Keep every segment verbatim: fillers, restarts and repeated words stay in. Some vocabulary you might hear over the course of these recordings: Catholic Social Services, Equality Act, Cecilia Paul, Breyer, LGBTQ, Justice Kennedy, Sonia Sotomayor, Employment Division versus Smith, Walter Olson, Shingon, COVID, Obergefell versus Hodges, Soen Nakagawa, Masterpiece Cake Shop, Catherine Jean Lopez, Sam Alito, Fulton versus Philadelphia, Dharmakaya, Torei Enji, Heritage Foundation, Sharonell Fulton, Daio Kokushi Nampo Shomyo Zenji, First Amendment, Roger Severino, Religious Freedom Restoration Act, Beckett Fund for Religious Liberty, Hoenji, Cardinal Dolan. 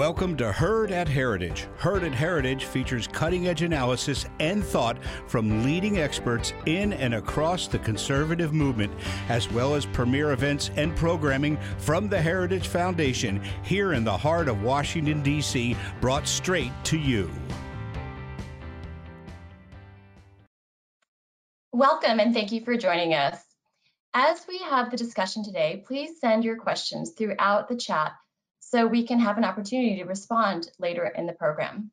Welcome to Heard at Heritage. Heard at Heritage features cutting-edge analysis and thought from leading experts in and across the conservative movement, as well as premier events and programming from the Heritage Foundation here in the heart of Washington, D C, brought straight to you. Welcome, and thank you for joining us. As we have the discussion today, please send your questions throughout the chat so we can have an opportunity to respond later in the program.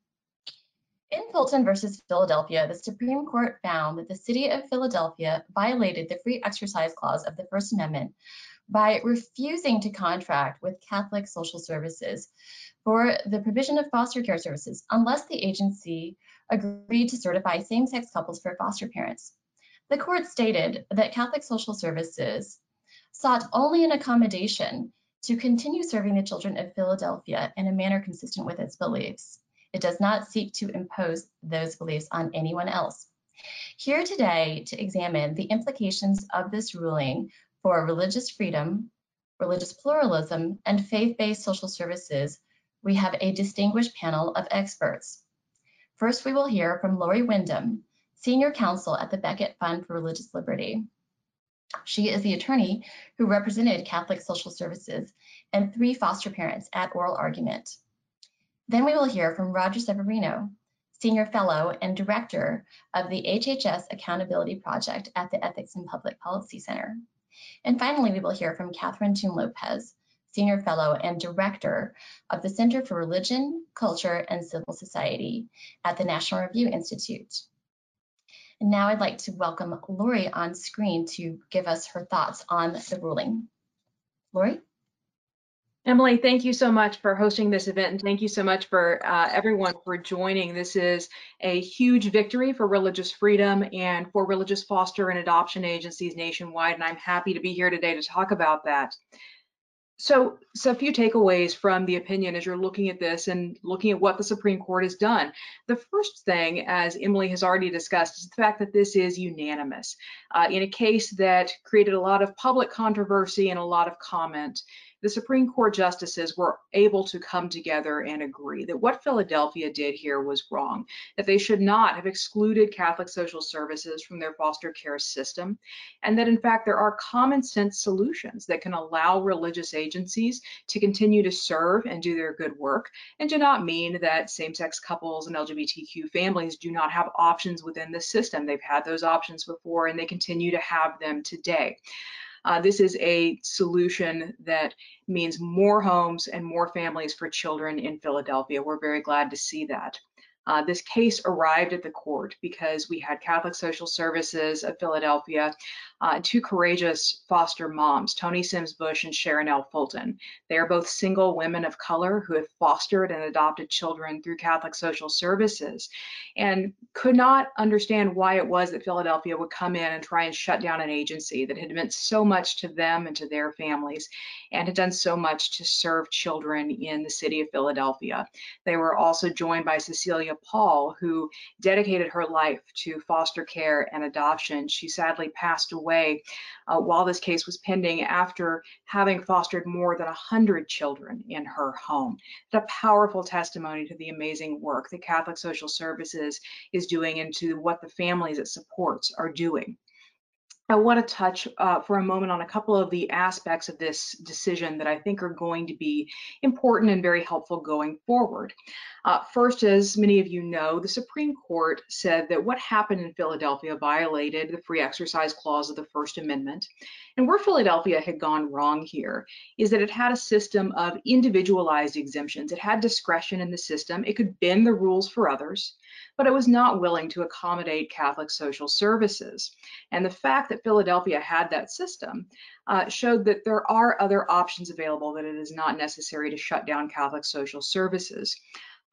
In Fulton versus Philadelphia, the Supreme Court found that the city of Philadelphia violated the Free Exercise Clause of the First Amendment by refusing to contract with Catholic Social Services for the provision of foster care services unless the agency agreed to certify same-sex couples for foster parents. The court stated that Catholic Social Services sought only an accommodation to continue serving the children of Philadelphia in a manner consistent with its beliefs. It does not seek to impose those beliefs on anyone else. Here today to examine the implications of this ruling for religious freedom, religious pluralism, and faith-based social services, we have a distinguished panel of experts. First, we will hear from Lori Windham, Senior Counsel at the Beckett Fund for Religious Liberty. She is the attorney who represented Catholic Social Services and three foster parents at oral argument. Then we will hear from Roger Severino, Senior Fellow and Director of the H H S Accountability Project at the Ethics and Public Policy Center. And finally, we will hear from Catherine Jean Lopez, Senior Fellow and Director of the Center for Religion, Culture, and Civil Society at the National Review Institute. And now I'd like to welcome Lori on screen to give us her thoughts on the ruling. Lori? Emily, thank you so much for hosting this event, and thank you so much for uh, everyone for joining. This is a huge victory for religious freedom and for religious foster and adoption agencies nationwide, and I'm happy to be here today to talk about that. So, so a few takeaways from the opinion as you're looking at this and looking at what the Supreme Court has done. The first thing, as Emily has already discussed, is the fact that this is unanimous uh, in a case that created a lot of public controversy and a lot of comment. The Supreme Court justices were able to come together and agree that what Philadelphia did here was wrong, that they should not have excluded Catholic Social Services from their foster care system, and that in fact there are common sense solutions that can allow religious agencies to continue to serve and do their good work, and do not mean that same-sex couples and L G B T Q families do not have options within the system. They've had those options before and they continue to have them today. Uh, this is a solution that means more homes and more families for children in Philadelphia. We're very glad to see that. Uh, this case arrived at the court because we had Catholic Social Services of Philadelphia uh, and two courageous foster moms, Toni Simms-Busch and Sharonell Fulton. They are both single women of color who have fostered and adopted children through Catholic Social Services and could not understand why it was that Philadelphia would come in and try and shut down an agency that had meant so much to them and to their families and had done so much to serve children in the city of Philadelphia. They were also joined by Cecilia Paul, who dedicated her life to foster care and adoption. She sadly passed away uh, while this case was pending after having fostered more than one hundred children in her home. It's a powerful testimony to the amazing work that Catholic Social Services is doing and to what the families it supports are doing. I want to touch uh, for a moment on a couple of the aspects of this decision that I think are going to be important and very helpful going forward. Uh, first, as many of you know, the Supreme Court said that what happened in Philadelphia violated the Free Exercise Clause of the First Amendment. And where Philadelphia had gone wrong here is that it had a system of individualized exemptions. It had discretion in the system. It could bend the rules for others, but it was not willing to accommodate Catholic Social Services. And the fact that Philadelphia had that system uh, showed that there are other options available, that it is not necessary to shut down Catholic Social Services.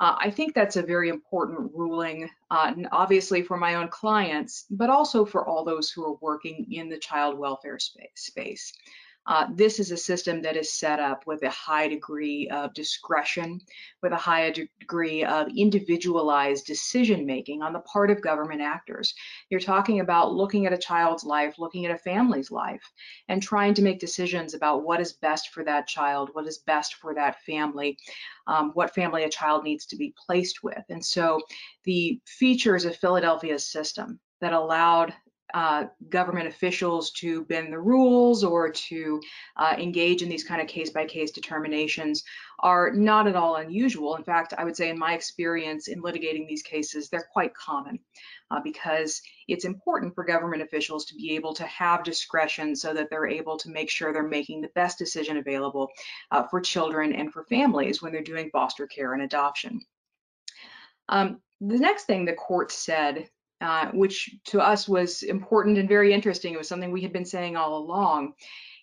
Uh, I think that's a very important ruling, uh, obviously for my own clients, but also for all those who are working in the child welfare space. space. Uh, this is a system that is set up with a high degree of discretion, with a high degree of individualized decision making on the part of government actors. You're talking about looking at a child's life, looking at a family's life, and trying to make decisions about what is best for that child, what is best for that family, um, what family a child needs to be placed with. And so the features of Philadelphia's system that allowed Uh, government officials to bend the rules or to uh, engage in these kind of case-by-case determinations are not at all unusual. In fact, I would say in my experience in litigating these cases, they're quite common uh, because it's important for government officials to be able to have discretion so that they're able to make sure they're making the best decision available uh, for children and for families when they're doing foster care and adoption. Um, the next thing the court said, Uh, which to us was important and very interesting, it was something we had been saying all along,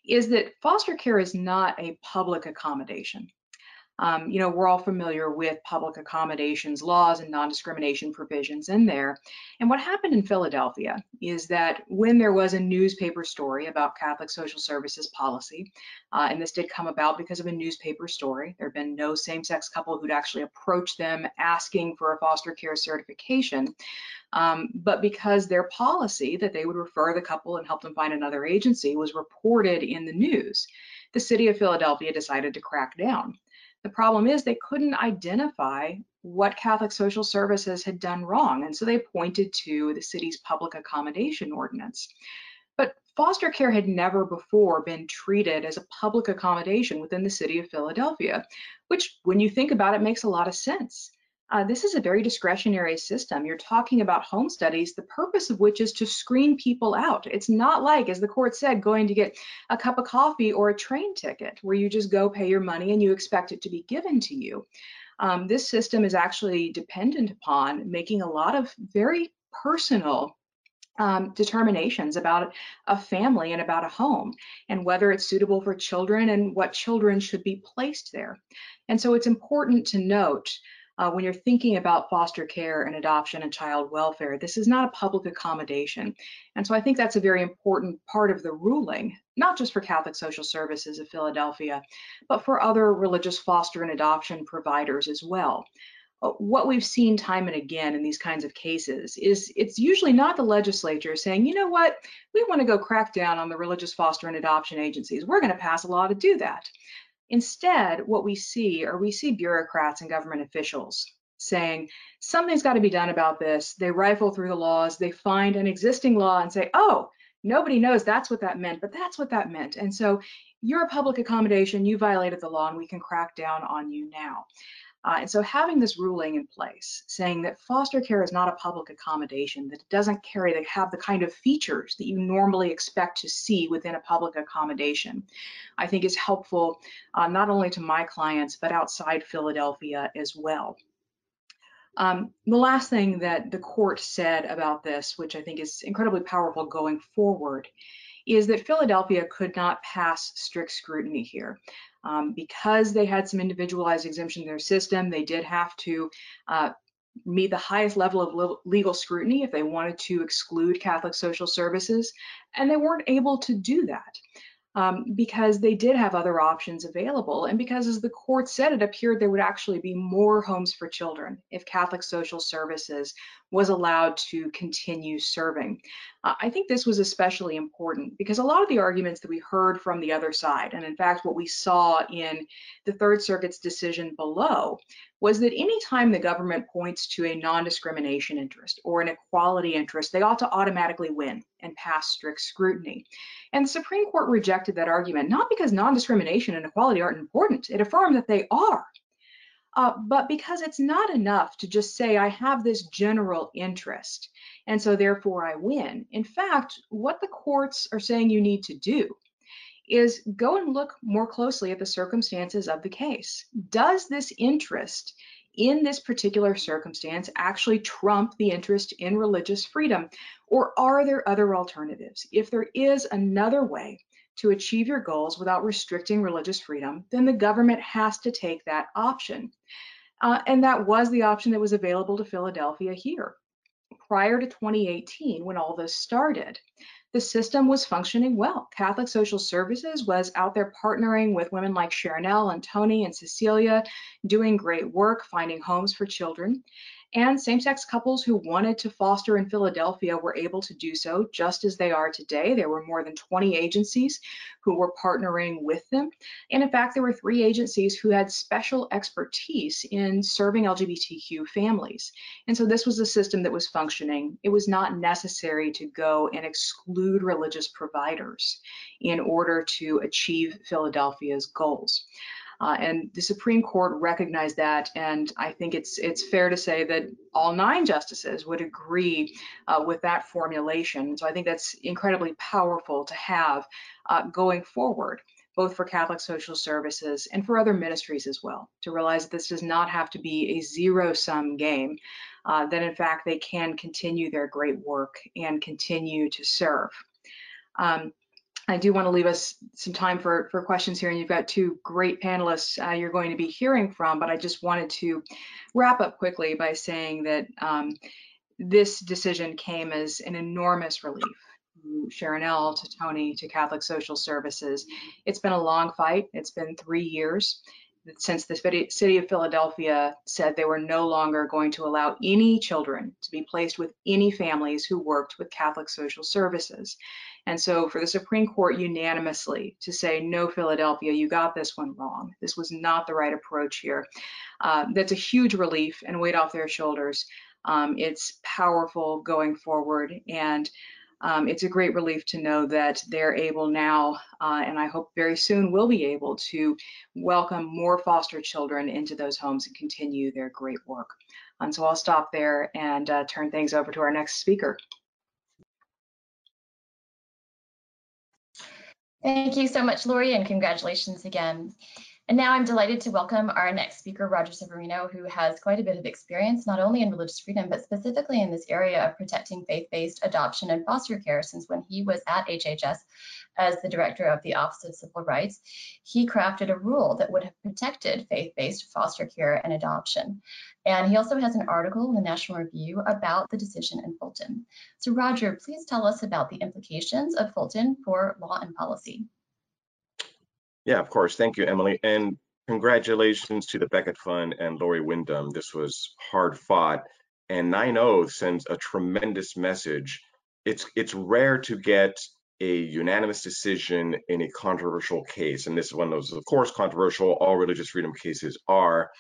is that foster care is not a public accommodation. Um, you know, we're all familiar with public accommodations laws and non-discrimination provisions in there. And what happened in Philadelphia is that when there was a newspaper story about Catholic Social Services policy, uh, and this did come about because of a newspaper story, there had been no same-sex couple who'd actually approached them asking for a foster care certification, um, but because their policy that they would refer the couple and help them find another agency was reported in the news, the city of Philadelphia decided to crack down. The problem is they couldn't identify what Catholic Social Services had done wrong, and so they pointed to the city's public accommodation ordinance. But foster care had never before been treated as a public accommodation within the city of Philadelphia, which, when you think about it, makes a lot of sense. Uh, this is a very discretionary system. You're talking about home studies, the purpose of which is to screen people out. It's not like, as the court said, going to get a cup of coffee or a train ticket where you just go pay your money and you expect it to be given to you. Um, this system is actually dependent upon making a lot of very personal Um, determinations about a family and about a home and whether it's suitable for children and what children should be placed there. And so it's important to note uh, when you're thinking about foster care and adoption and child welfare, this is not a public accommodation. And so I think that's a very important part of the ruling, not just for Catholic Social Services of Philadelphia, but for other religious foster and adoption providers as well. What we've seen time and again in these kinds of cases is it's usually not the legislature saying, you know what, we want to go crack down on the religious foster and adoption agencies. We're going to pass a law to do that. Instead, what we see are we see bureaucrats and government officials saying something's got to be done about this. They rifle through the laws, they find an existing law and say, oh, nobody knows that's what that meant, but that's what that meant. And so you're a public accommodation, you violated the law, and we can crack down on you now. Uh, and so having this ruling in place, saying that foster care is not a public accommodation, that it doesn't carry, they have the kind of features that you normally expect to see within a public accommodation, I think is helpful uh, not only to my clients, but outside Philadelphia as well. Um, the last thing that the court said about this, which I think is incredibly powerful going forward, is that Philadelphia could not pass strict scrutiny here. Um, because they had some individualized exemption in their system, they did have to uh, meet the highest level of legal scrutiny if they wanted to exclude Catholic Social Services, and they weren't able to do that um, because they did have other options available, and because, as the court said, it appeared there would actually be more homes for children if Catholic Social Services was allowed to continue serving. Uh, I think this was especially important because a lot of the arguments that we heard from the other side, and in fact what we saw in the Third Circuit's decision below, was that anytime the government points to a non-discrimination interest or an equality interest, they ought to automatically win and pass strict scrutiny. And the Supreme Court rejected that argument, not because non-discrimination and equality aren't important, it affirmed that they are. Uh, but because it's not enough to just say, I have this general interest, and so therefore I win. In fact, what the courts are saying you need to do is go and look more closely at the circumstances of the case. Does this interest in this particular circumstance actually trump the interest in religious freedom, or are there other alternatives? If there is another way to achieve your goals without restricting religious freedom, then the government has to take that option. Uh, and that was the option that was available to Philadelphia here. Prior to twenty eighteen, when all this started, the system was functioning well. Catholic Social Services was out there partnering with women like Sharonell and Toni and Cecilia, doing great work, finding homes for children. And same-sex couples who wanted to foster in Philadelphia were able to do so, just as they are today. There were more than twenty agencies who were partnering with them. And in fact, there were three agencies who had special expertise in serving L G B T Q families. And so this was a system that was functioning. It was not necessary to go and exclude religious providers in order to achieve Philadelphia's goals. Uh, and the Supreme Court recognized that, and I think it's it's fair to say that all nine justices would agree uh, with that formulation. So I think that's incredibly powerful to have uh, going forward, both for Catholic Social Services and for other ministries as well, to realize that this does not have to be a zero-sum game, uh, that in fact they can continue their great work and continue to serve. Um, I do want to leave us some time for, for questions here, and you've got two great panelists uh, you're going to be hearing from, but I just wanted to wrap up quickly by saying that um, this decision came as an enormous relief to Sharonell, to Toni, to Catholic Social Services. It's been a long fight. It's been three years since the city of Philadelphia said they were no longer going to allow any children to be placed with any families who worked with Catholic Social Services. And so for the Supreme Court unanimously to say, no, Philadelphia, you got this one wrong. This was not the right approach here. Uh, that's a huge relief and weight off their shoulders. Um, it's powerful going forward, and Um, it's a great relief to know that they're able now, uh, and I hope very soon will be able to welcome more foster children into those homes and continue their great work. And so I'll stop there and uh, turn things over to our next speaker. Thank you so much, Lori, and congratulations again. And now I'm delighted to welcome our next speaker, Roger Severino, who has quite a bit of experience, not only in religious freedom, but specifically in this area of protecting faith-based adoption and foster care, since when he was at H H S as the director of the Office of Civil Rights, he crafted a rule that would have protected faith-based foster care and adoption. And he also has an article in the National Review about the decision in Fulton. So Roger, please tell us about the implications of Fulton for law and policy. Yeah, of course. Thank you, Emily. And congratulations to the Beckett Fund and Lori Windham. This was hard fought. And nine oh sends a tremendous message. It's, it's rare to get a unanimous decision in a controversial case. And this is one of those, of course, controversial. All religious freedom cases are.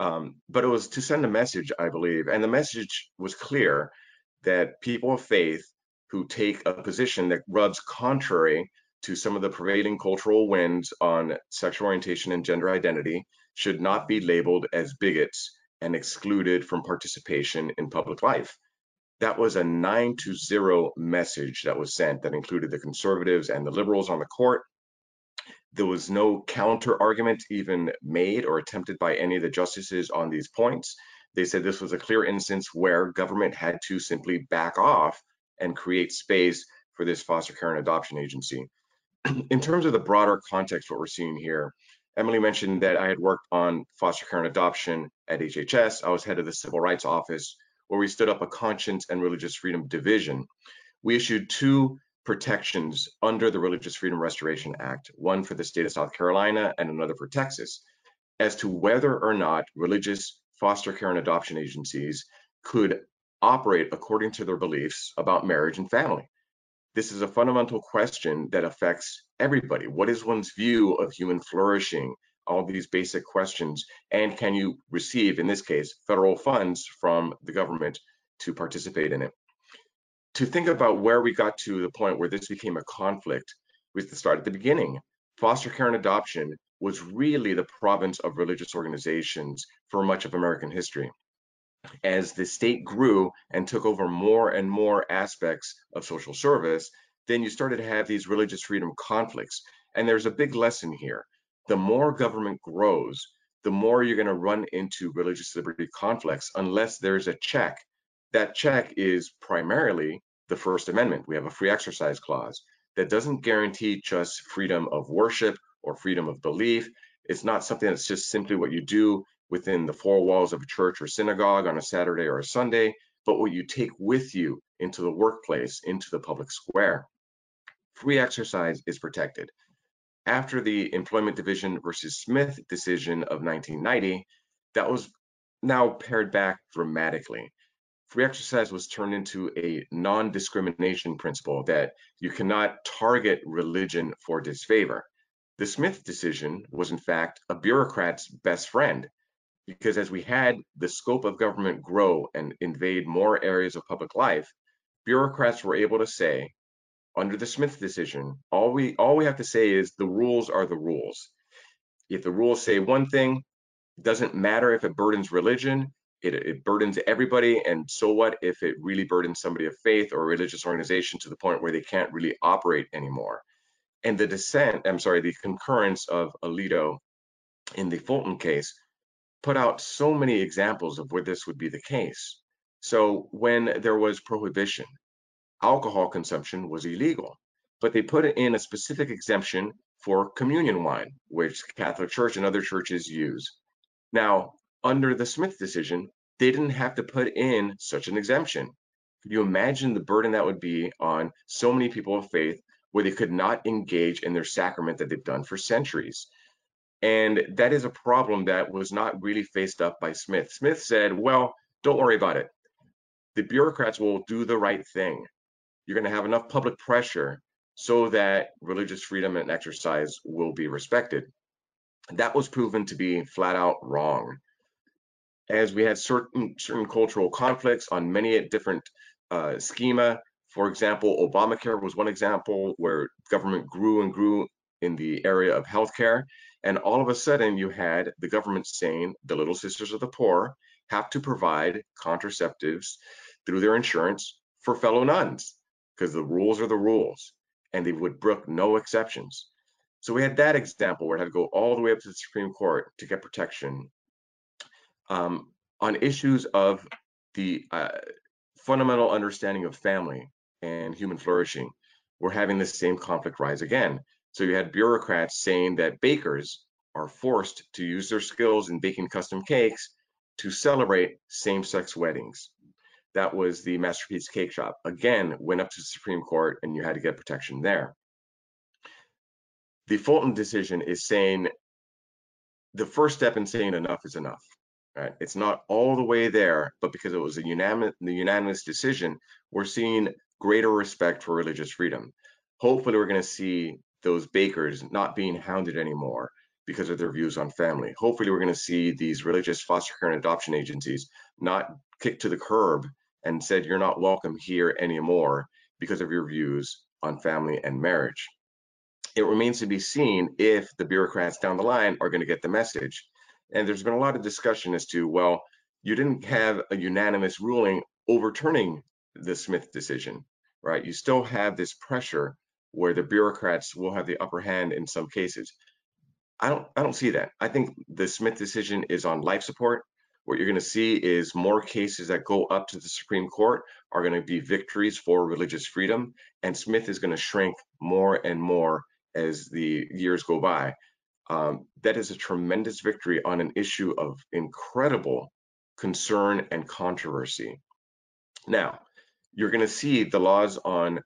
Um, but it was to send a message, I believe. And the message was clear that people of faith who take a position that rubs contrary to some of the prevailing cultural winds on sexual orientation and gender identity should not be labeled as bigots and excluded from participation in public life. That was a nine to zero message that was sent that included the conservatives and the liberals on the court. There was no counter argument even made or attempted by any of the justices on these points. They said this was a clear instance where government had to simply back off and create space for this foster care and adoption agency. In terms of the broader context, what we're seeing here, Emily mentioned that I had worked on foster care and adoption at H H S. I was head of the Civil Rights Office, where we stood up a Conscience and Religious Freedom Division. We issued two protections under the Religious Freedom Restoration Act, one for the state of South Carolina and another for Texas, as to whether or not religious foster care and adoption agencies could operate according to their beliefs about marriage and family. This is a fundamental question that affects everybody. What is one's view of human flourishing? All these basic questions. And can you receive, in this case, federal funds from the government to participate in it? To think about where we got to the point where this became a conflict was the start at the beginning. Foster care and adoption was really the province of religious organizations for much of American history. As the state grew and took over more and more aspects of social service, then you started to have these religious freedom conflicts. And there's a big lesson here. The more government grows, the more you're going to run into religious liberty conflicts unless there's a check. That check is primarily the First Amendment. We have a Free Exercise Clause that doesn't guarantee just freedom of worship or freedom of belief. It's not something that's just simply what you do within the four walls of a church or synagogue on a Saturday or a Sunday, but what you take with you into the workplace, into the public square. free exercise is protected. After the Employment Division versus Smith decision of nineteen ninety, that was now pared back dramatically. Free exercise was turned into a non-discrimination principle that you cannot target religion for disfavor. The Smith decision was in fact a bureaucrat's best friend, because as we had the scope of government grow and invade more areas of public life, bureaucrats were able to say, under the Smith decision, all we, all we have to say is the rules are the rules. If the rules say one thing, it doesn't matter if it burdens religion, It, it burdens everybody, and so what if it really burdens somebody of faith or a religious organization to the point where they can't really operate anymore? And the dissent, I'm sorry, the concurrence of Alito in the Fulton case put out so many examples of where this would be the case. So when there was prohibition, alcohol consumption was illegal, but they put in a specific exemption for communion wine, which the Catholic Church and other churches use. Now, under the Smith decision, they didn't have to put in such an exemption. Could you imagine the burden that would be on so many people of faith where they could not engage in their sacrament that they've done for centuries? And that is a problem that was not really faced up by Smith. Smith said, well, don't worry about it. The bureaucrats will do the right thing. You're going to have enough public pressure so that religious freedom and exercise will be respected. That was proven to be flat out wrong, as we had certain certain cultural conflicts on many different uh, schema. For example, Obamacare was one example where government grew and grew in the area of healthcare. And all of a sudden you had the government saying the Little Sisters of the Poor have to provide contraceptives through their insurance for fellow nuns, because the rules are the rules and they would brook no exceptions. So we had that example where it had to go all the way up to the Supreme Court to get protection Um, on issues of the uh, fundamental understanding of family and human flourishing. We're having the same conflict rise again. So you had bureaucrats saying that bakers are forced to use their skills in baking custom cakes to celebrate same-sex weddings. That was the Masterpiece Cake Shop. Again, went up to the Supreme Court and you had to get protection there. The Fulton decision is saying the first step in saying enough is enough. Right. It's not all the way there, but because it was a unanimous, the unanimous decision, we're seeing greater respect for religious freedom. Hopefully, we're going to see those bakers not being hounded anymore because of their views on family. Hopefully, we're going to see these religious foster care and adoption agencies not kicked to the curb and said, you're not welcome here anymore because of your views on family and marriage. It remains to be seen if the bureaucrats down the line are going to get the message. And there's been a lot of discussion as to, well, you didn't have a unanimous ruling overturning the Smith decision, right? You still have this pressure where the bureaucrats will have the upper hand in some cases. I don't, I don't see that. I think the Smith decision is on life support. What you're going to see is more cases that go up to the Supreme Court are going to be victories for religious freedom, and Smith is going to shrink more and more as the years go by. Um, that is a tremendous victory on an issue of incredible concern and controversy. Now, you're going to see the laws on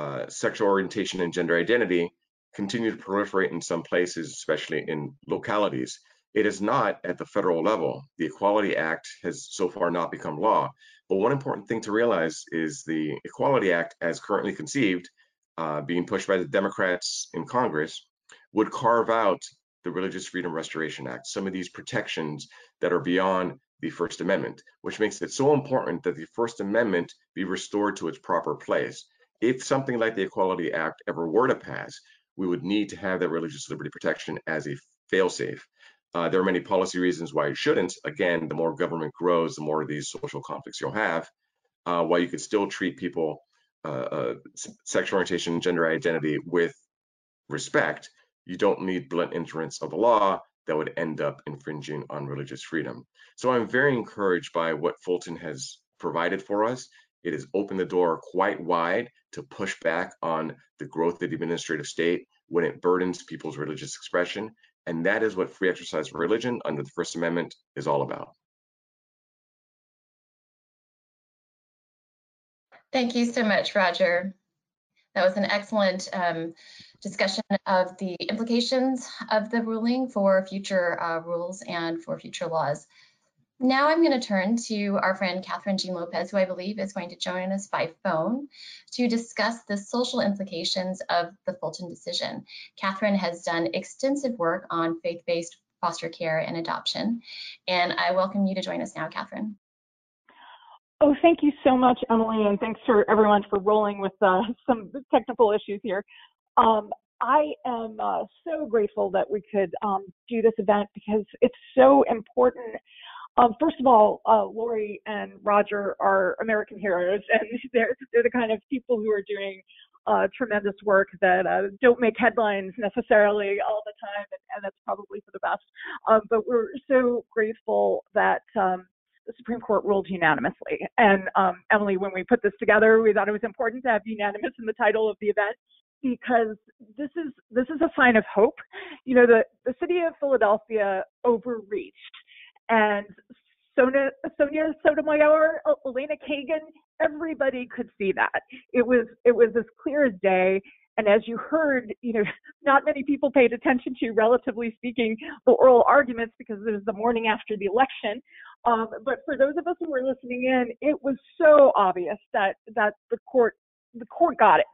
uh, sexual orientation and gender identity continue to proliferate in some places, especially in localities. It is not at the federal level. The Equality Act has so far not become law. But one important thing to realize is the Equality Act, as currently conceived, uh, being pushed by the Democrats in Congress, would carve out the Religious Freedom Restoration Act, some of these protections that are beyond the First Amendment, which makes it so important that the First Amendment be restored to its proper place. If something like the Equality Act ever were to pass, we would need to have that religious liberty protection as a failsafe. Uh, there are many policy reasons why it shouldn't. Again, the more government grows, the more of these social conflicts you'll have, uh, while you could still treat people, uh, uh, sexual orientation, gender identity with respect. You don't need blunt instruments of the law that would end up infringing on religious freedom. So I'm very encouraged by what Fulton has provided for us. It has opened the door quite wide to push back on the growth of the administrative state when it burdens people's religious expression. And that is what free exercise of religion under the First Amendment is all about. Thank you so much, Roger. That was an excellent um, discussion of the implications of the ruling for future uh, rules and for future laws. Now I'm going to turn to our friend Catherine Jean Lopez, who I believe is going to join us by phone to discuss the social implications of the Fulton decision. Catherine has done extensive work on faith-based foster care and adoption, and I welcome you to join us now, Catherine. Oh, thank you so much, Emily, and thanks for everyone for rolling with uh, some technical issues here. Um, I am uh, so grateful that we could um, do this event because it's so important. Um, first of all, uh, Lori and Roger are American heroes, and they're, they're the kind of people who are doing uh, tremendous work that uh, don't make headlines necessarily all the time, and, and that's probably for the best. Um, but we're so grateful that um, the Supreme Court ruled unanimously. And um, Emily, when we put this together, we thought it was important to have unanimous in the title of the event because this is this is a sign of hope. You know, the, the city of Philadelphia overreached, and Sonia, Sonia Sotomayor, Elena Kagan, everybody could see that. It was it was as clear as day. And as you heard, you know, not many people paid attention to, relatively speaking, the oral arguments because it was the morning after the election. Um, but for those of us who were listening in, it was so obvious that that the court the court got it.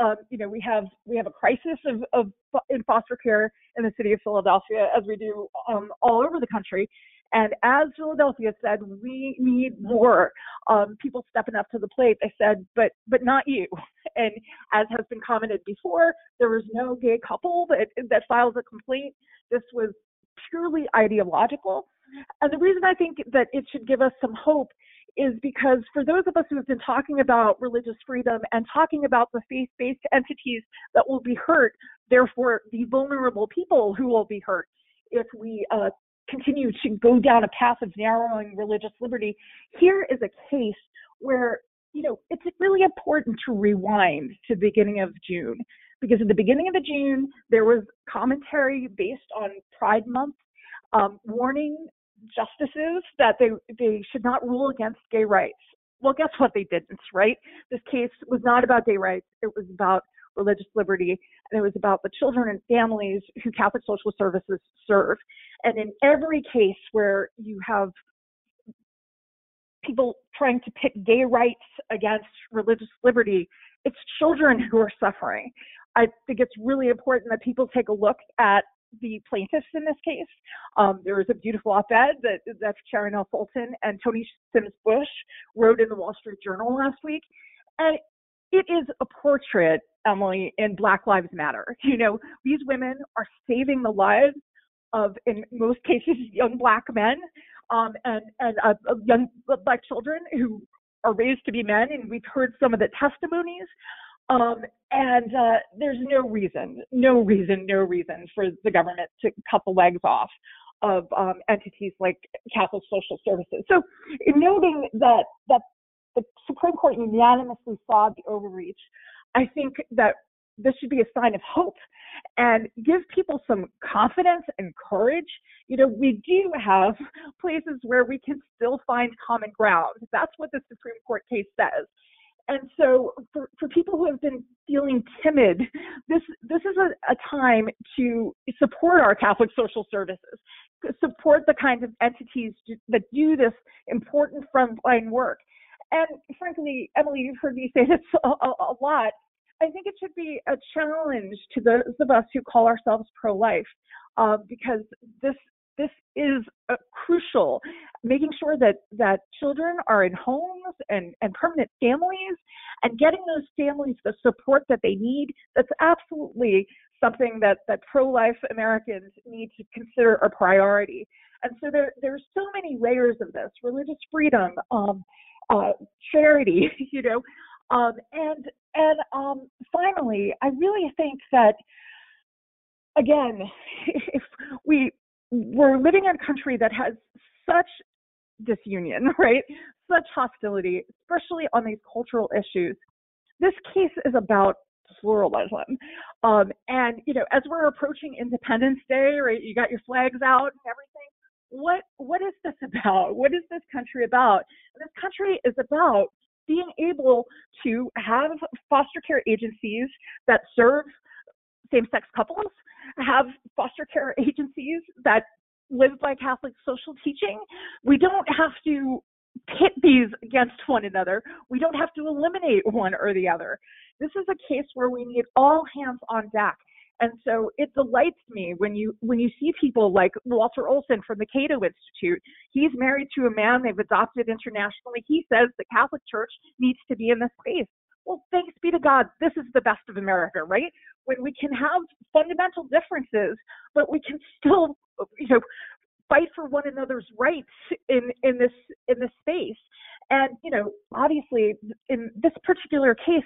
Um, you know, we have we have a crisis of, of in foster care in the city of Philadelphia, as we do um, all over the country. And as Philadelphia said, we need more um, people stepping up to the plate. They said, but but not you. And as has been commented before, there was no gay couple that that files a complaint. This was purely ideological. And the reason I think that it should give us some hope is because for those of us who have been talking about religious freedom and talking about the faith-based entities that will be hurt, therefore the vulnerable people who will be hurt if we uh, continue to go down a path of narrowing religious liberty, here is a case where, you know, it's really important to rewind to the beginning of June, because at the beginning of the June, there was commentary based on Pride Month, um, warning justices that they, they should not rule against gay rights. Well, guess what? They didn't, right? This case was not about gay rights. It was about religious liberty, and it was about the children and families who Catholic Social Services serve. And in every case where you have people trying to pit gay rights against religious liberty, it's children who are suffering. I think it's really important that people take a look at the plaintiffs in this case. Um, there was a beautiful op-ed that, that Sharonell Fulton and Toni Simms-Busch wrote in the Wall Street Journal last week. And it is a portrait, Emily, in Black Lives Matter. You know, these women are saving the lives of, in most cases, young Black men um, and, and uh, young Black children who are raised to be men. And we've heard some of the testimonies. Um, and uh, there's no reason, no reason, no reason for the government to cut the legs off of um, entities like Catholic Social Services. So in noting that, that the Supreme Court unanimously saw the overreach, I think that this should be a sign of hope and give people some confidence and courage. You know, we do have places where we can still find common ground. That's what the Supreme Court case says. And so for, for people who have been feeling timid, this this is a, a time to support our Catholic Social Services, support the kinds of entities that do this important frontline work. And frankly, Emily, you've heard me say this a, a, a lot. I think it should be a challenge to those of us who call ourselves pro-life, uh, because this this is a crucial. Making sure that that children are in homes and, and permanent families, and getting those families the support that they need, that's absolutely something that, that pro-life Americans need to consider a priority. And so there there's so many layers of this: religious freedom, um, uh, charity, you know. Um, and and um, finally, I really think that, again, if we we're living in a country that has such disunion, right? Such hostility, especially on these cultural issues. This case is about pluralism, um, and you know, as we're approaching Independence Day, right? You got your flags out and everything. What what is this about? What is this country about? This country is about being able to have foster care agencies that serve same-sex couples, have foster care agencies that live by Catholic social teaching. We don't have to pit these against one another. We don't have to eliminate one or the other. This is a case where we need all hands on deck. And so it delights me when you when you see people like Walter Olson from the Cato Institute. He's married to a man they've adopted internationally. He says the Catholic Church needs to be in this space. Well, thanks be to God, this is the best of America, right? When we can have fundamental differences, but we can still, you know, fight for one another's rights in, in this in this space. And, you know, obviously in this particular case,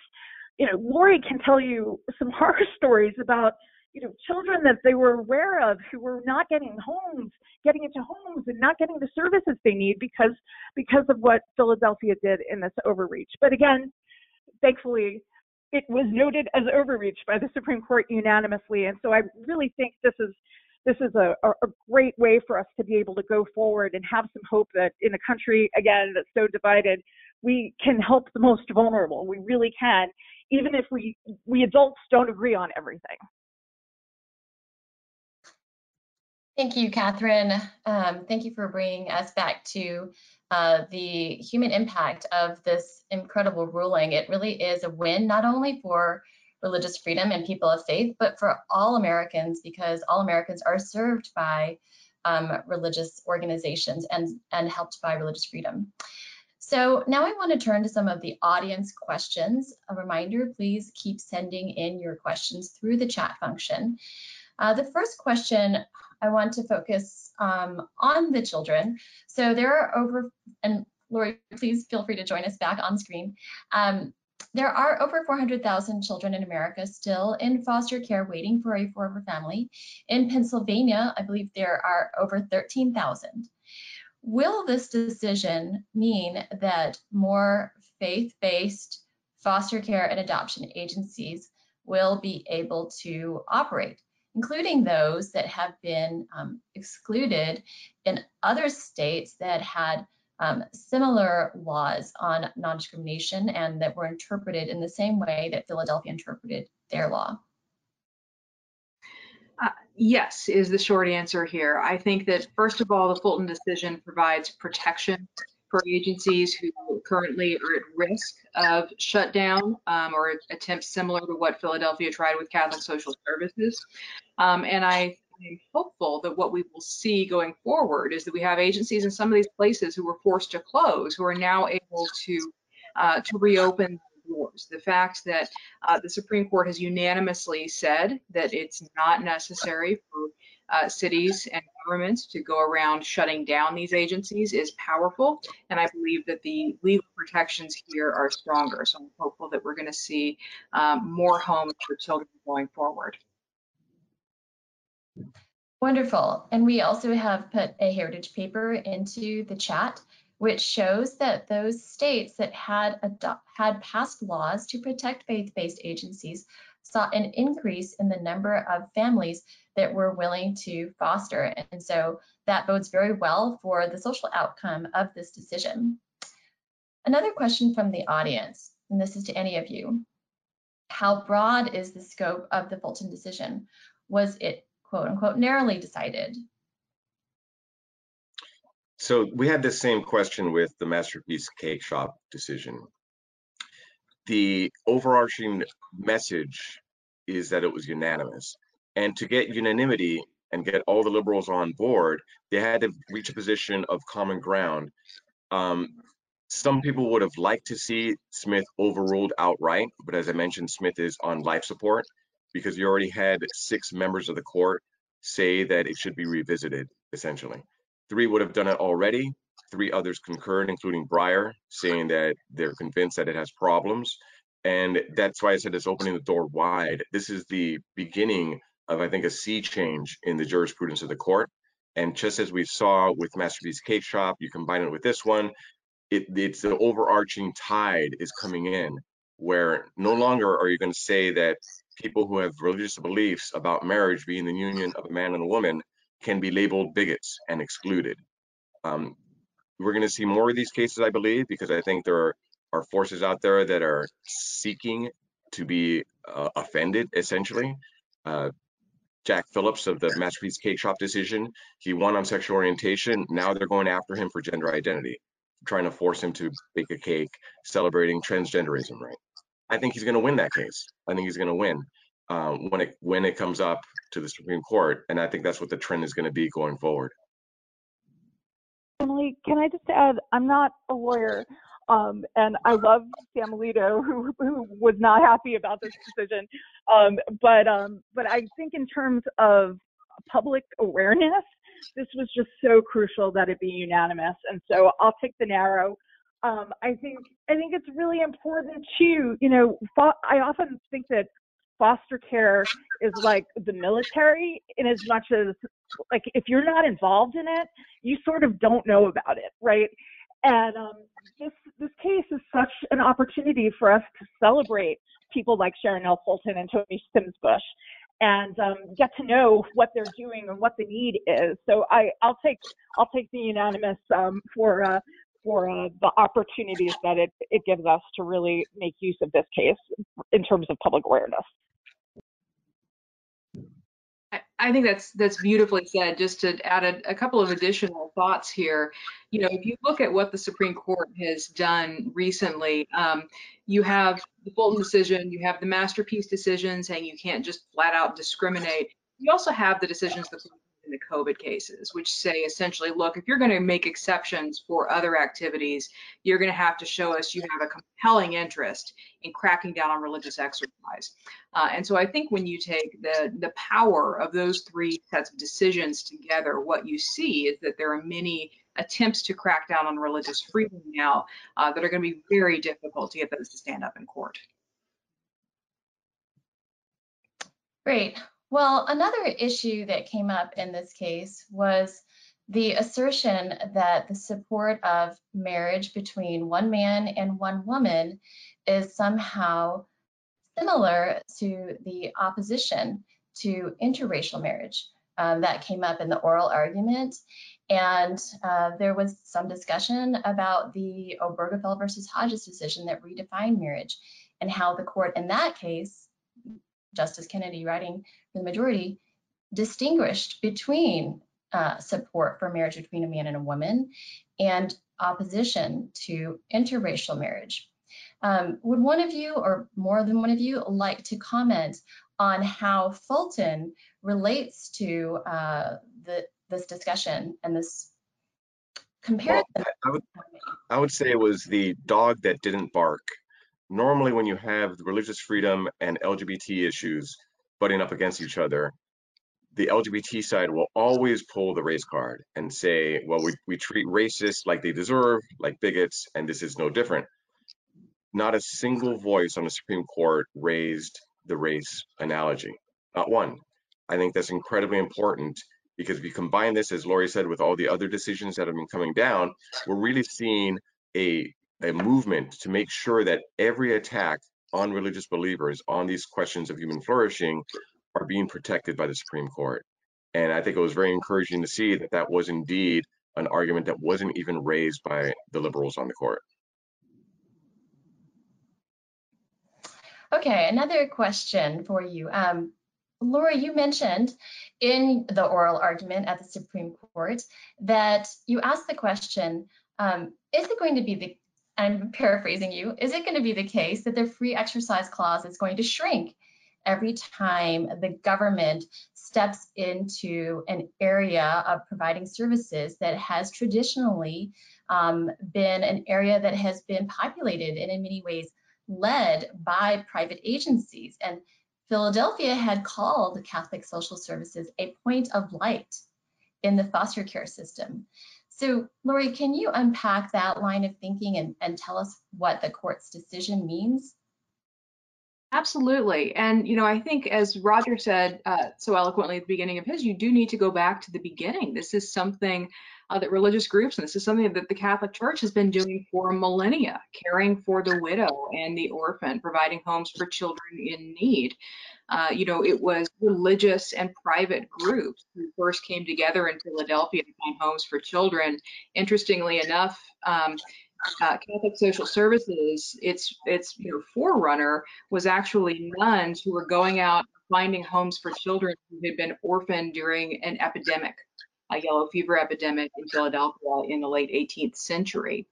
you know, Lori can tell you some horror stories about, you know, children that they were aware of who were not getting homes, getting into homes and not getting the services they need because because of what Philadelphia did in this overreach. But again, thankfully, it was noted as overreach by the Supreme Court unanimously. And so I really think this is this is a, a great way for us to be able to go forward and have some hope that in a country, again, that's so divided, we can help the most vulnerable. We really can, even if we, we adults don't agree on everything. Thank you, Catherine. Um, thank you for bringing us back to uh, the human impact of this incredible ruling. It really is a win, not only for religious freedom and people of faith, but for all Americans, because all Americans are served by um, religious organizations and, and helped by religious freedom. So now I want to turn to some of the audience questions. A reminder, please keep sending in your questions through the chat function. Uh, the first question, I want to focus um, on the children. So there are over, and Lori, please feel free to join us back on screen. Um, There are over four hundred thousand children in America still in foster care waiting for a forever family. In Pennsylvania, I believe there are over thirteen thousand. Will this decision mean that more faith-based foster care and adoption agencies will be able to operate, including those that have been um, excluded in other states that had Um, similar laws on non-discrimination and that were interpreted in the same way that Philadelphia interpreted their law? Uh, yes, is the short answer here. I think that, first of all, the Fulton decision provides protection for agencies who currently are at risk of shutdown um, or attempts similar to what Philadelphia tried with Catholic Social Services. Um, and I I'm hopeful that what we will see going forward is that we have agencies in some of these places who were forced to close, who are now able to uh, to reopen the doors. The fact that uh, the Supreme Court has unanimously said that it's not necessary for uh, cities and governments to go around shutting down these agencies is powerful, and I believe that the legal protections here are stronger. So I'm hopeful that we're going to see um, more homes for children going forward. Wonderful. And we also have put a Heritage paper into the chat, which shows that those states that had adopt, had passed laws to protect faith-based agencies saw an increase in the number of families that were willing to foster. And so that bodes very well for the social outcome of this decision. Another question from the audience, and this is to any of you. How broad is the scope of the Fulton decision? Was it, quote unquote, narrowly decided? So we had this same question with the Masterpiece Cake Shop decision. The overarching message is that it was unanimous. And to get unanimity and get all the liberals on board, they had to reach a position of common ground. Um, some people would have liked to see Smith overruled outright, but as I mentioned, Smith is on life support, because you already had six members of the court say that it should be revisited, essentially. Three would have done it already. Three others concurred, including Breyer, saying that they're convinced that it has problems. And that's why I said it's opening the door wide. This is the beginning of, I think, a sea change in the jurisprudence of the court. And just as we saw with Masterpiece Cake Shop, you combine it with this one, it, it's the overarching tide is coming in, where no longer are you going to say that people who have religious beliefs about marriage being the union of a man and a woman can be labeled bigots and excluded. Um, we're going to see more of these cases, I believe, because I think there are, are forces out there that are seeking to be uh, offended, essentially. Uh, Jack Phillips of the Masterpiece Cake Shop decision, he won on sexual orientation. Now they're going after him for gender identity, trying to force him to bake a cake celebrating transgenderism, right? I think he's going to win that case. I think he's going to win um, when it when it comes up to the Supreme Court, and I think that's what the trend is going to be going forward. Emily, can I just add? I'm not a lawyer, um, and I love Sam Alito, who, who was not happy about this decision. Um, but um, but I think in terms of public awareness, this was just so crucial that it be unanimous, and so I'll take the narrow. Um, I think I think it's really important too. You know, I often think that foster care is like the military, in as much as like if you're not involved in it, you sort of don't know about it, right? And um, this this case is such an opportunity for us to celebrate people like Sharonell Fulton and Toni Simms-Busch, and um, get to know what they're doing and what the need is. So I I'll take I'll take the unanimous um, for. Uh, for uh, the opportunities that it, it gives us to really make use of this case in terms of public awareness. I, I think that's that's beautifully said. Just to add a, a couple of additional thoughts here, you know, if you look at what the Supreme Court has done recently, um, you have the Fulton decision, you have the Masterpiece decision saying you can't just flat out discriminate. You also have the decisions that in the COVID cases, which say essentially, look, if you're going to make exceptions for other activities, you're going to have to show us you have a compelling interest in cracking down on religious exercise. Uh, and so I think when you take the, the power of those three sets of decisions together, what you see is that there are many attempts to crack down on religious freedom now uh, that are going to be very difficult to get those to stand up in court. Great. Well, another issue that came up in this case was the assertion that the support of marriage between one man and one woman is somehow similar to the opposition to interracial marriage. Um, that came up in the oral argument, and uh, there was some discussion about the Obergefell versus Hodges decision that redefined marriage, and how the court in that case, Justice Kennedy writing for the majority, distinguished between uh, support for marriage between a man and a woman and opposition to interracial marriage. Um, would one of you, or more than one of you, like to comment on how Fulton relates to uh, the, this discussion and this comparison? Well, I, would, I would say it was the dog that didn't bark. Normally, when you have religious freedom and L G B T issues butting up against each other, the L G B T side will always pull the race card and say, well, we, we treat racists like they deserve, like bigots, and this is no different. Not a single voice on the Supreme Court raised the race analogy, not one. I think that's incredibly important, because if you combine this, as Lori said, with all the other decisions that have been coming down, we're really seeing a a movement to make sure that every attack on religious believers on these questions of human flourishing are being protected by the Supreme Court. And I think it was very encouraging to see that that was indeed an argument that wasn't even raised by the liberals on the court. Okay, another question for you. Um, Lori, you mentioned in the oral argument at the Supreme Court that you asked the question, um, is it going to be the I'm paraphrasing you, is it going to be the case that the Free Exercise Clause is going to shrink every time the government steps into an area of providing services that has traditionally um, been an area that has been populated and in many ways led by private agencies? And Philadelphia had called Catholic Social Services a point of light in the foster care system. So, Lori, can you unpack that line of thinking and, and tell us what the court's decision means? Absolutely. And, you know, I think as Roger said uh, so eloquently at the beginning of his, you do need to go back to the beginning. This is something uh, that religious groups, and this is something that the Catholic Church has been doing for millennia, caring for the widow and the orphan, providing homes for children in need. Uh, you know, it was religious and private groups who first came together in Philadelphia to find homes for children. Interestingly enough, um, uh, Catholic Social Services, its its you know, forerunner, was actually nuns who were going out finding homes for children who had been orphaned during an epidemic, a yellow fever epidemic in Philadelphia in the late eighteenth century.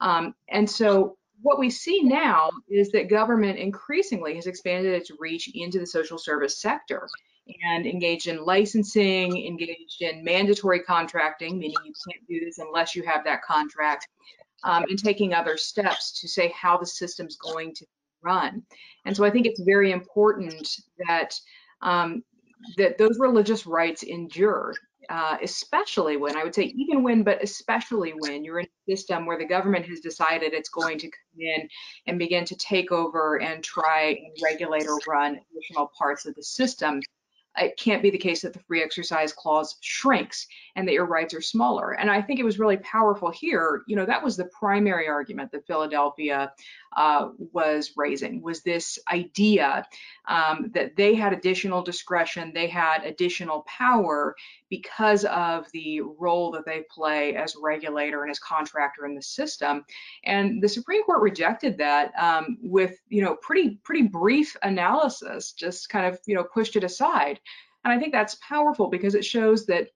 Um, and so what we see now is that government increasingly has expanded its reach into the social service sector and engaged in licensing, engaged in mandatory contracting, meaning you can't do this unless you have that contract, um, and taking other steps to say how the system's going to run. And so I think it's very important that, um, that those religious rights endure, uh, especially when, I would say even when, but especially when you're in a system where the government has decided it's going to come in and begin to take over and try and regulate or run additional parts of the system. It can't be the case that the Free Exercise Clause shrinks and that your rights are smaller. And I think it was really powerful here. You know, that was the primary argument that Philadelphia uh, was raising, was this idea um, that they had additional discretion, they had additional power because of the role that they play as regulator and as contractor in the system. And the Supreme Court rejected that um, with, you know, pretty, pretty brief analysis, just kind of, you know, pushed it aside. And I think that's powerful because it shows that,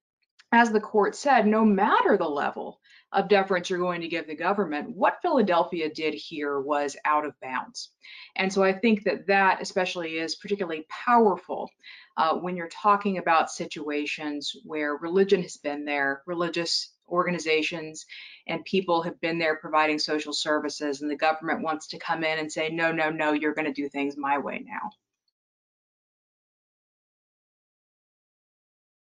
as the court said, no matter the level of deference you're going to give the government, what Philadelphia did here was out of bounds. And so I think that that especially is particularly powerful uh, when you're talking about situations where religion has been there, religious organizations and people have been there providing social services, and the government wants to come in and say, no, no, no, you're going to do things my way now.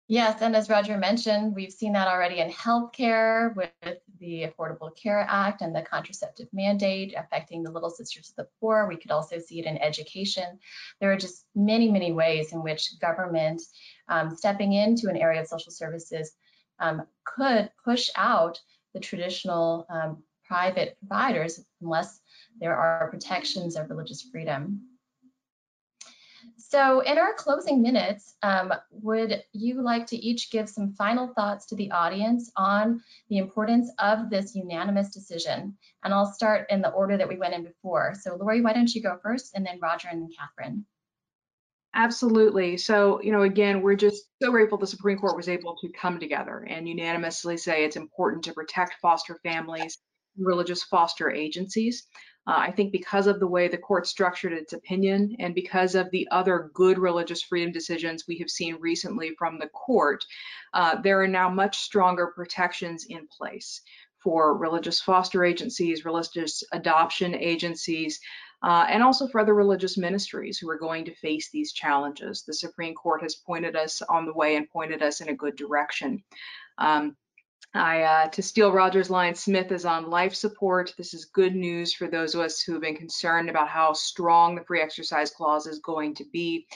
Yes, and as Roger mentioned, we've seen that already in healthcare with the Affordable Care Act and the contraceptive mandate affecting the Little Sisters of the Poor. We could also see it in education. There are just many, many ways in which government um, stepping into an area of social services um, could push out the traditional um, private providers unless there are protections of religious freedom. So in our closing minutes, um, would you like to each give some final thoughts to the audience on the importance of this unanimous decision? And I'll start in the order that we went in before. So Lori, why don't you go first, and then Roger and then Catherine. Absolutely. So, you know, again, we're just so grateful the Supreme Court was able to come together and unanimously say it's important to protect foster families, religious foster agencies. Uh, I think because of the way the court structured its opinion and because of the other good religious freedom decisions we have seen recently from the court, uh, there are now much stronger protections in place for religious foster agencies, religious adoption agencies, uh, and also for other religious ministries who are going to face these challenges. The Supreme Court has pointed us on the way and pointed us in a good direction. Um, I, uh, to steal Roger's line, Smith is on life support. This is good news for those of us who have been concerned about how strong the Free Exercise Clause is going to be.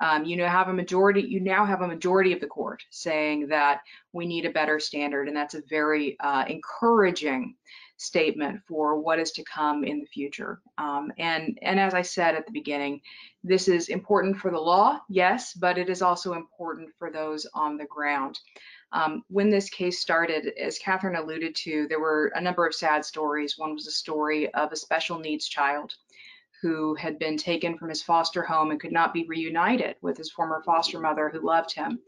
Um, you know, have a majority. You now have a majority of the court saying that we need a better standard, and that's a very uh, encouraging statement for what is to come in the future. Um, and, and as I said at the beginning, this is important for the law, yes, but it is also important for those on the ground. Um, when this case started, as Catherine alluded to, there were a number of sad stories. One was a story of a special needs child who had been taken from his foster home and could not be reunited with his former foster mother who loved him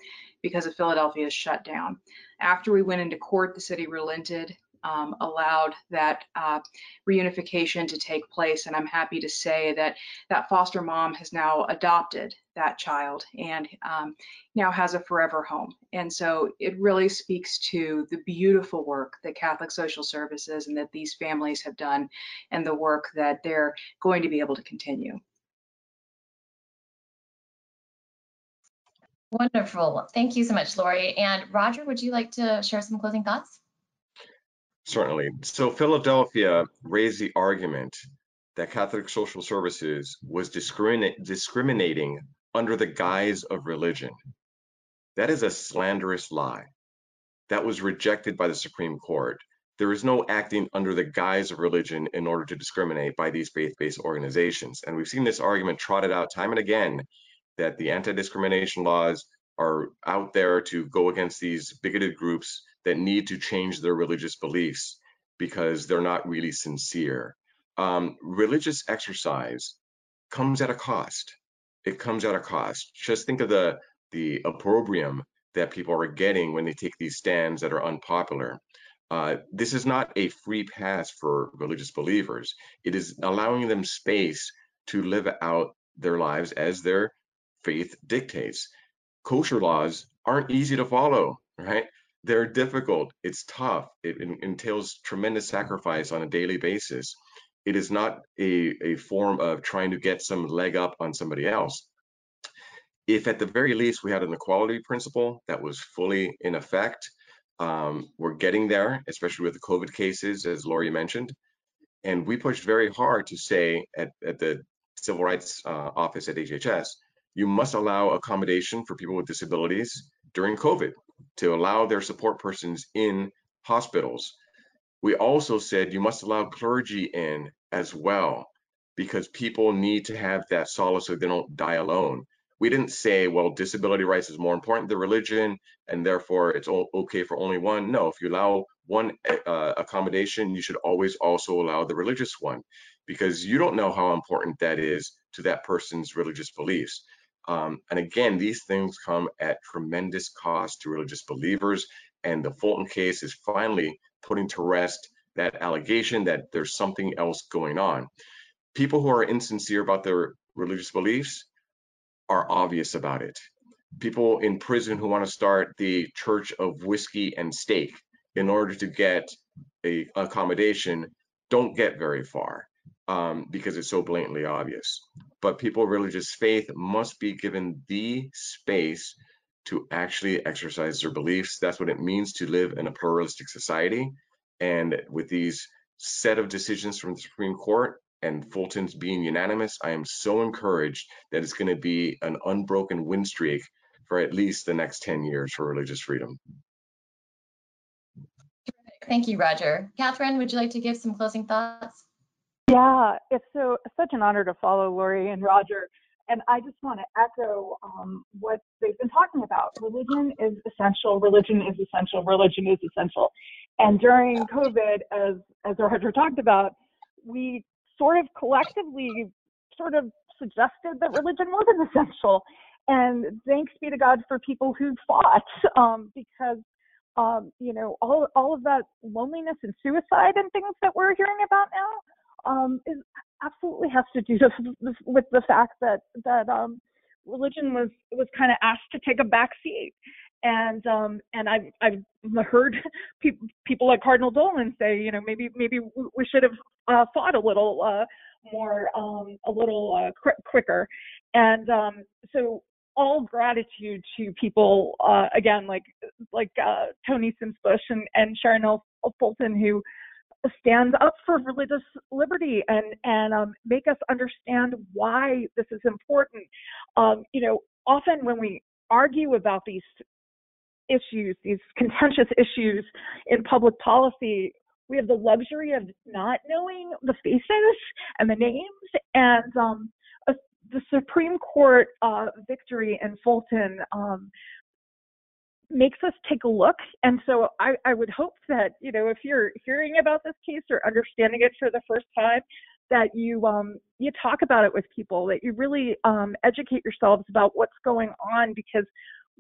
because of Philadelphia's shutdown. After we went into court, the city relented, Um, allowed that uh, reunification to take place, and I'm happy to say that that foster mom has now adopted that child and um, now has a forever home. And so it really speaks to the beautiful work that Catholic Social Services and that these families have done, and the work that they're going to be able to continue. Wonderful. Thank you so much, Lori. And Roger, would you like to share some closing thoughts? Certainly. So Philadelphia raised the argument that Catholic Social Services was discrimin- discriminating under the guise of religion. That is a slanderous lie. That was rejected by the Supreme Court. There is no acting under the guise of religion in order to discriminate by these faith-based organizations. And we've seen this argument trotted out time and again, that the anti-discrimination laws are out there to go against these bigoted groups that need to change their religious beliefs. because they're not really sincere. Um, religious exercise comes at a cost. It comes at a cost. Just think of the, the opprobrium that people are getting when they take these stands that are unpopular. Uh, this is not a free pass for religious believers. It is allowing them space to live out their lives as their faith dictates. Kosher laws aren't easy to follow, right? They're difficult, it's tough, it entails tremendous sacrifice on a daily basis. It is not a, a form of trying to get some leg up on somebody else. If at the very least we had an equality principle that was fully in effect, um, we're getting there, especially with the COVID cases, as Lori mentioned. And we pushed very hard to say at, at the Civil Rights uh, Office at H H S, you must allow accommodation for people with disabilities during COVID, to allow their support persons in hospitals. We also said you must allow clergy in as well, because people need to have that solace so they don't die alone. We didn't say, well, disability rights is more important than religion, and therefore it's okay for only one. No, if you allow one uh, accommodation, you should always also allow the religious one, because you don't know how important that is to that person's religious beliefs. Um, and again, these things come at tremendous cost to religious believers, and the Fulton case is finally putting to rest that allegation that there's something else going on. People who are insincere about their religious beliefs are obvious about it. People in prison who want to start the Church of Whiskey and Steak in order to get a accommodation don't get very far, um, because it's so blatantly obvious. But people of religious faith must be given the space to actually exercise their beliefs. That's what it means to live in a pluralistic society. And with these set of decisions from the Supreme Court and Fulton's being unanimous, I am so encouraged that it's going to be an unbroken win streak for at least the next ten years for religious freedom. Thank you, Roger. Catherine, would you like to give some closing thoughts? Yeah, it's so such an honor to follow Lori and Roger. And I just want to echo um, what they've been talking about. Religion is essential. Religion is essential. Religion is essential. And during COVID, as, as Roger talked about, we sort of collectively sort of suggested that religion wasn't essential. And thanks be to God for people who fought, um, because um, you know, all, all of that loneliness and suicide and things that we're hearing about now, Um, it absolutely has to do with the fact that that um, religion was was kind of asked to take a back seat, and um, and I've I've heard people people like Cardinal Dolan say, you know, maybe maybe we should have uh, fought a little uh, more, um, a little uh, qu- quicker, and um, so all gratitude to people uh, again like like uh, Toni Simms-Busch and and Sharonell Fulton, who stand up for religious liberty and and um, make us understand why this is important. Um, you know, often when we argue about these issues, these contentious issues in public policy, we have the luxury of not knowing the faces and the names. And um, a, the Supreme Court uh, victory in Fulton um, makes us take a look. And so I, I would hope that, you know, if you're hearing about this case or understanding it for the first time, that you um, you talk about it with people, that you really um, educate yourselves about what's going on, because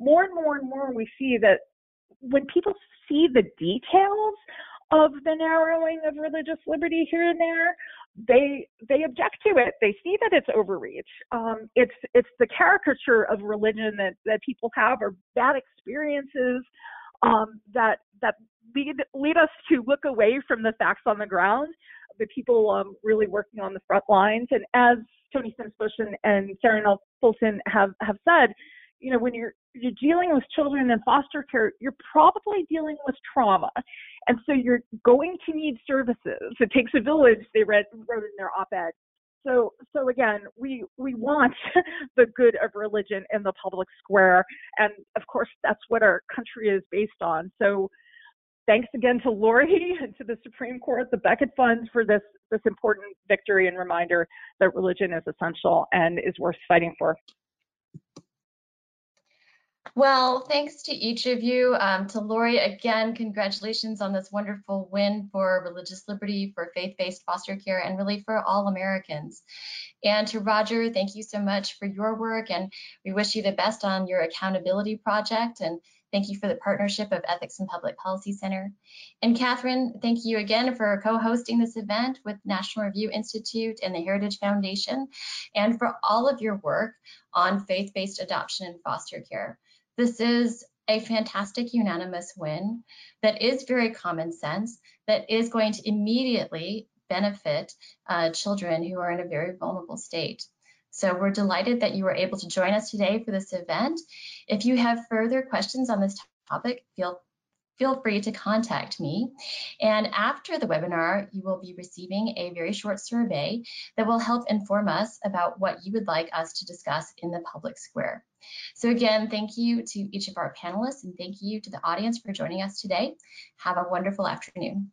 more and more and more we see that when people see the details of the narrowing of religious liberty here and there, they they object to it. They see that it's overreach. Um, it's it's the caricature of religion that, that people have, or bad experiences um, that that lead lead us to look away from the facts on the ground, the people um, really working on the front lines. And as Toni Simms-Busch and, and Sharonell Fulton have have said, you know, when you're you're dealing with children in foster care, you're probably dealing with trauma. And so you're going to need services. It takes a village, they read, wrote in their op-ed. So so again, we, we want the good of religion in the public square. And of course, that's what our country is based on. So thanks again to Lori and to the Supreme Court, the Beckett Fund, for this, this important victory and reminder that religion is essential and is worth fighting for. Well, thanks to each of you. Um, to Lori, again, congratulations on this wonderful win for religious liberty, for faith-based foster care, and really for all Americans. And to Roger, thank you so much for your work, and we wish you the best on your accountability project, and thank you for the partnership of Ethics and Public Policy Center. And Catherine, thank you again for co-hosting this event with National Review Institute and the Heritage Foundation, and for all of your work on faith-based adoption and foster care. This is a fantastic unanimous win that is very common sense, that is going to immediately benefit uh, children who are in a very vulnerable state. So we're delighted that you were able to join us today for this event. If you have further questions on this topic, feel, feel free to contact me. And after the webinar, you will be receiving a very short survey that will help inform us about what you would like us to discuss in the public square. So again, thank you to each of our panelists, and thank you to the audience for joining us today. Have a wonderful afternoon.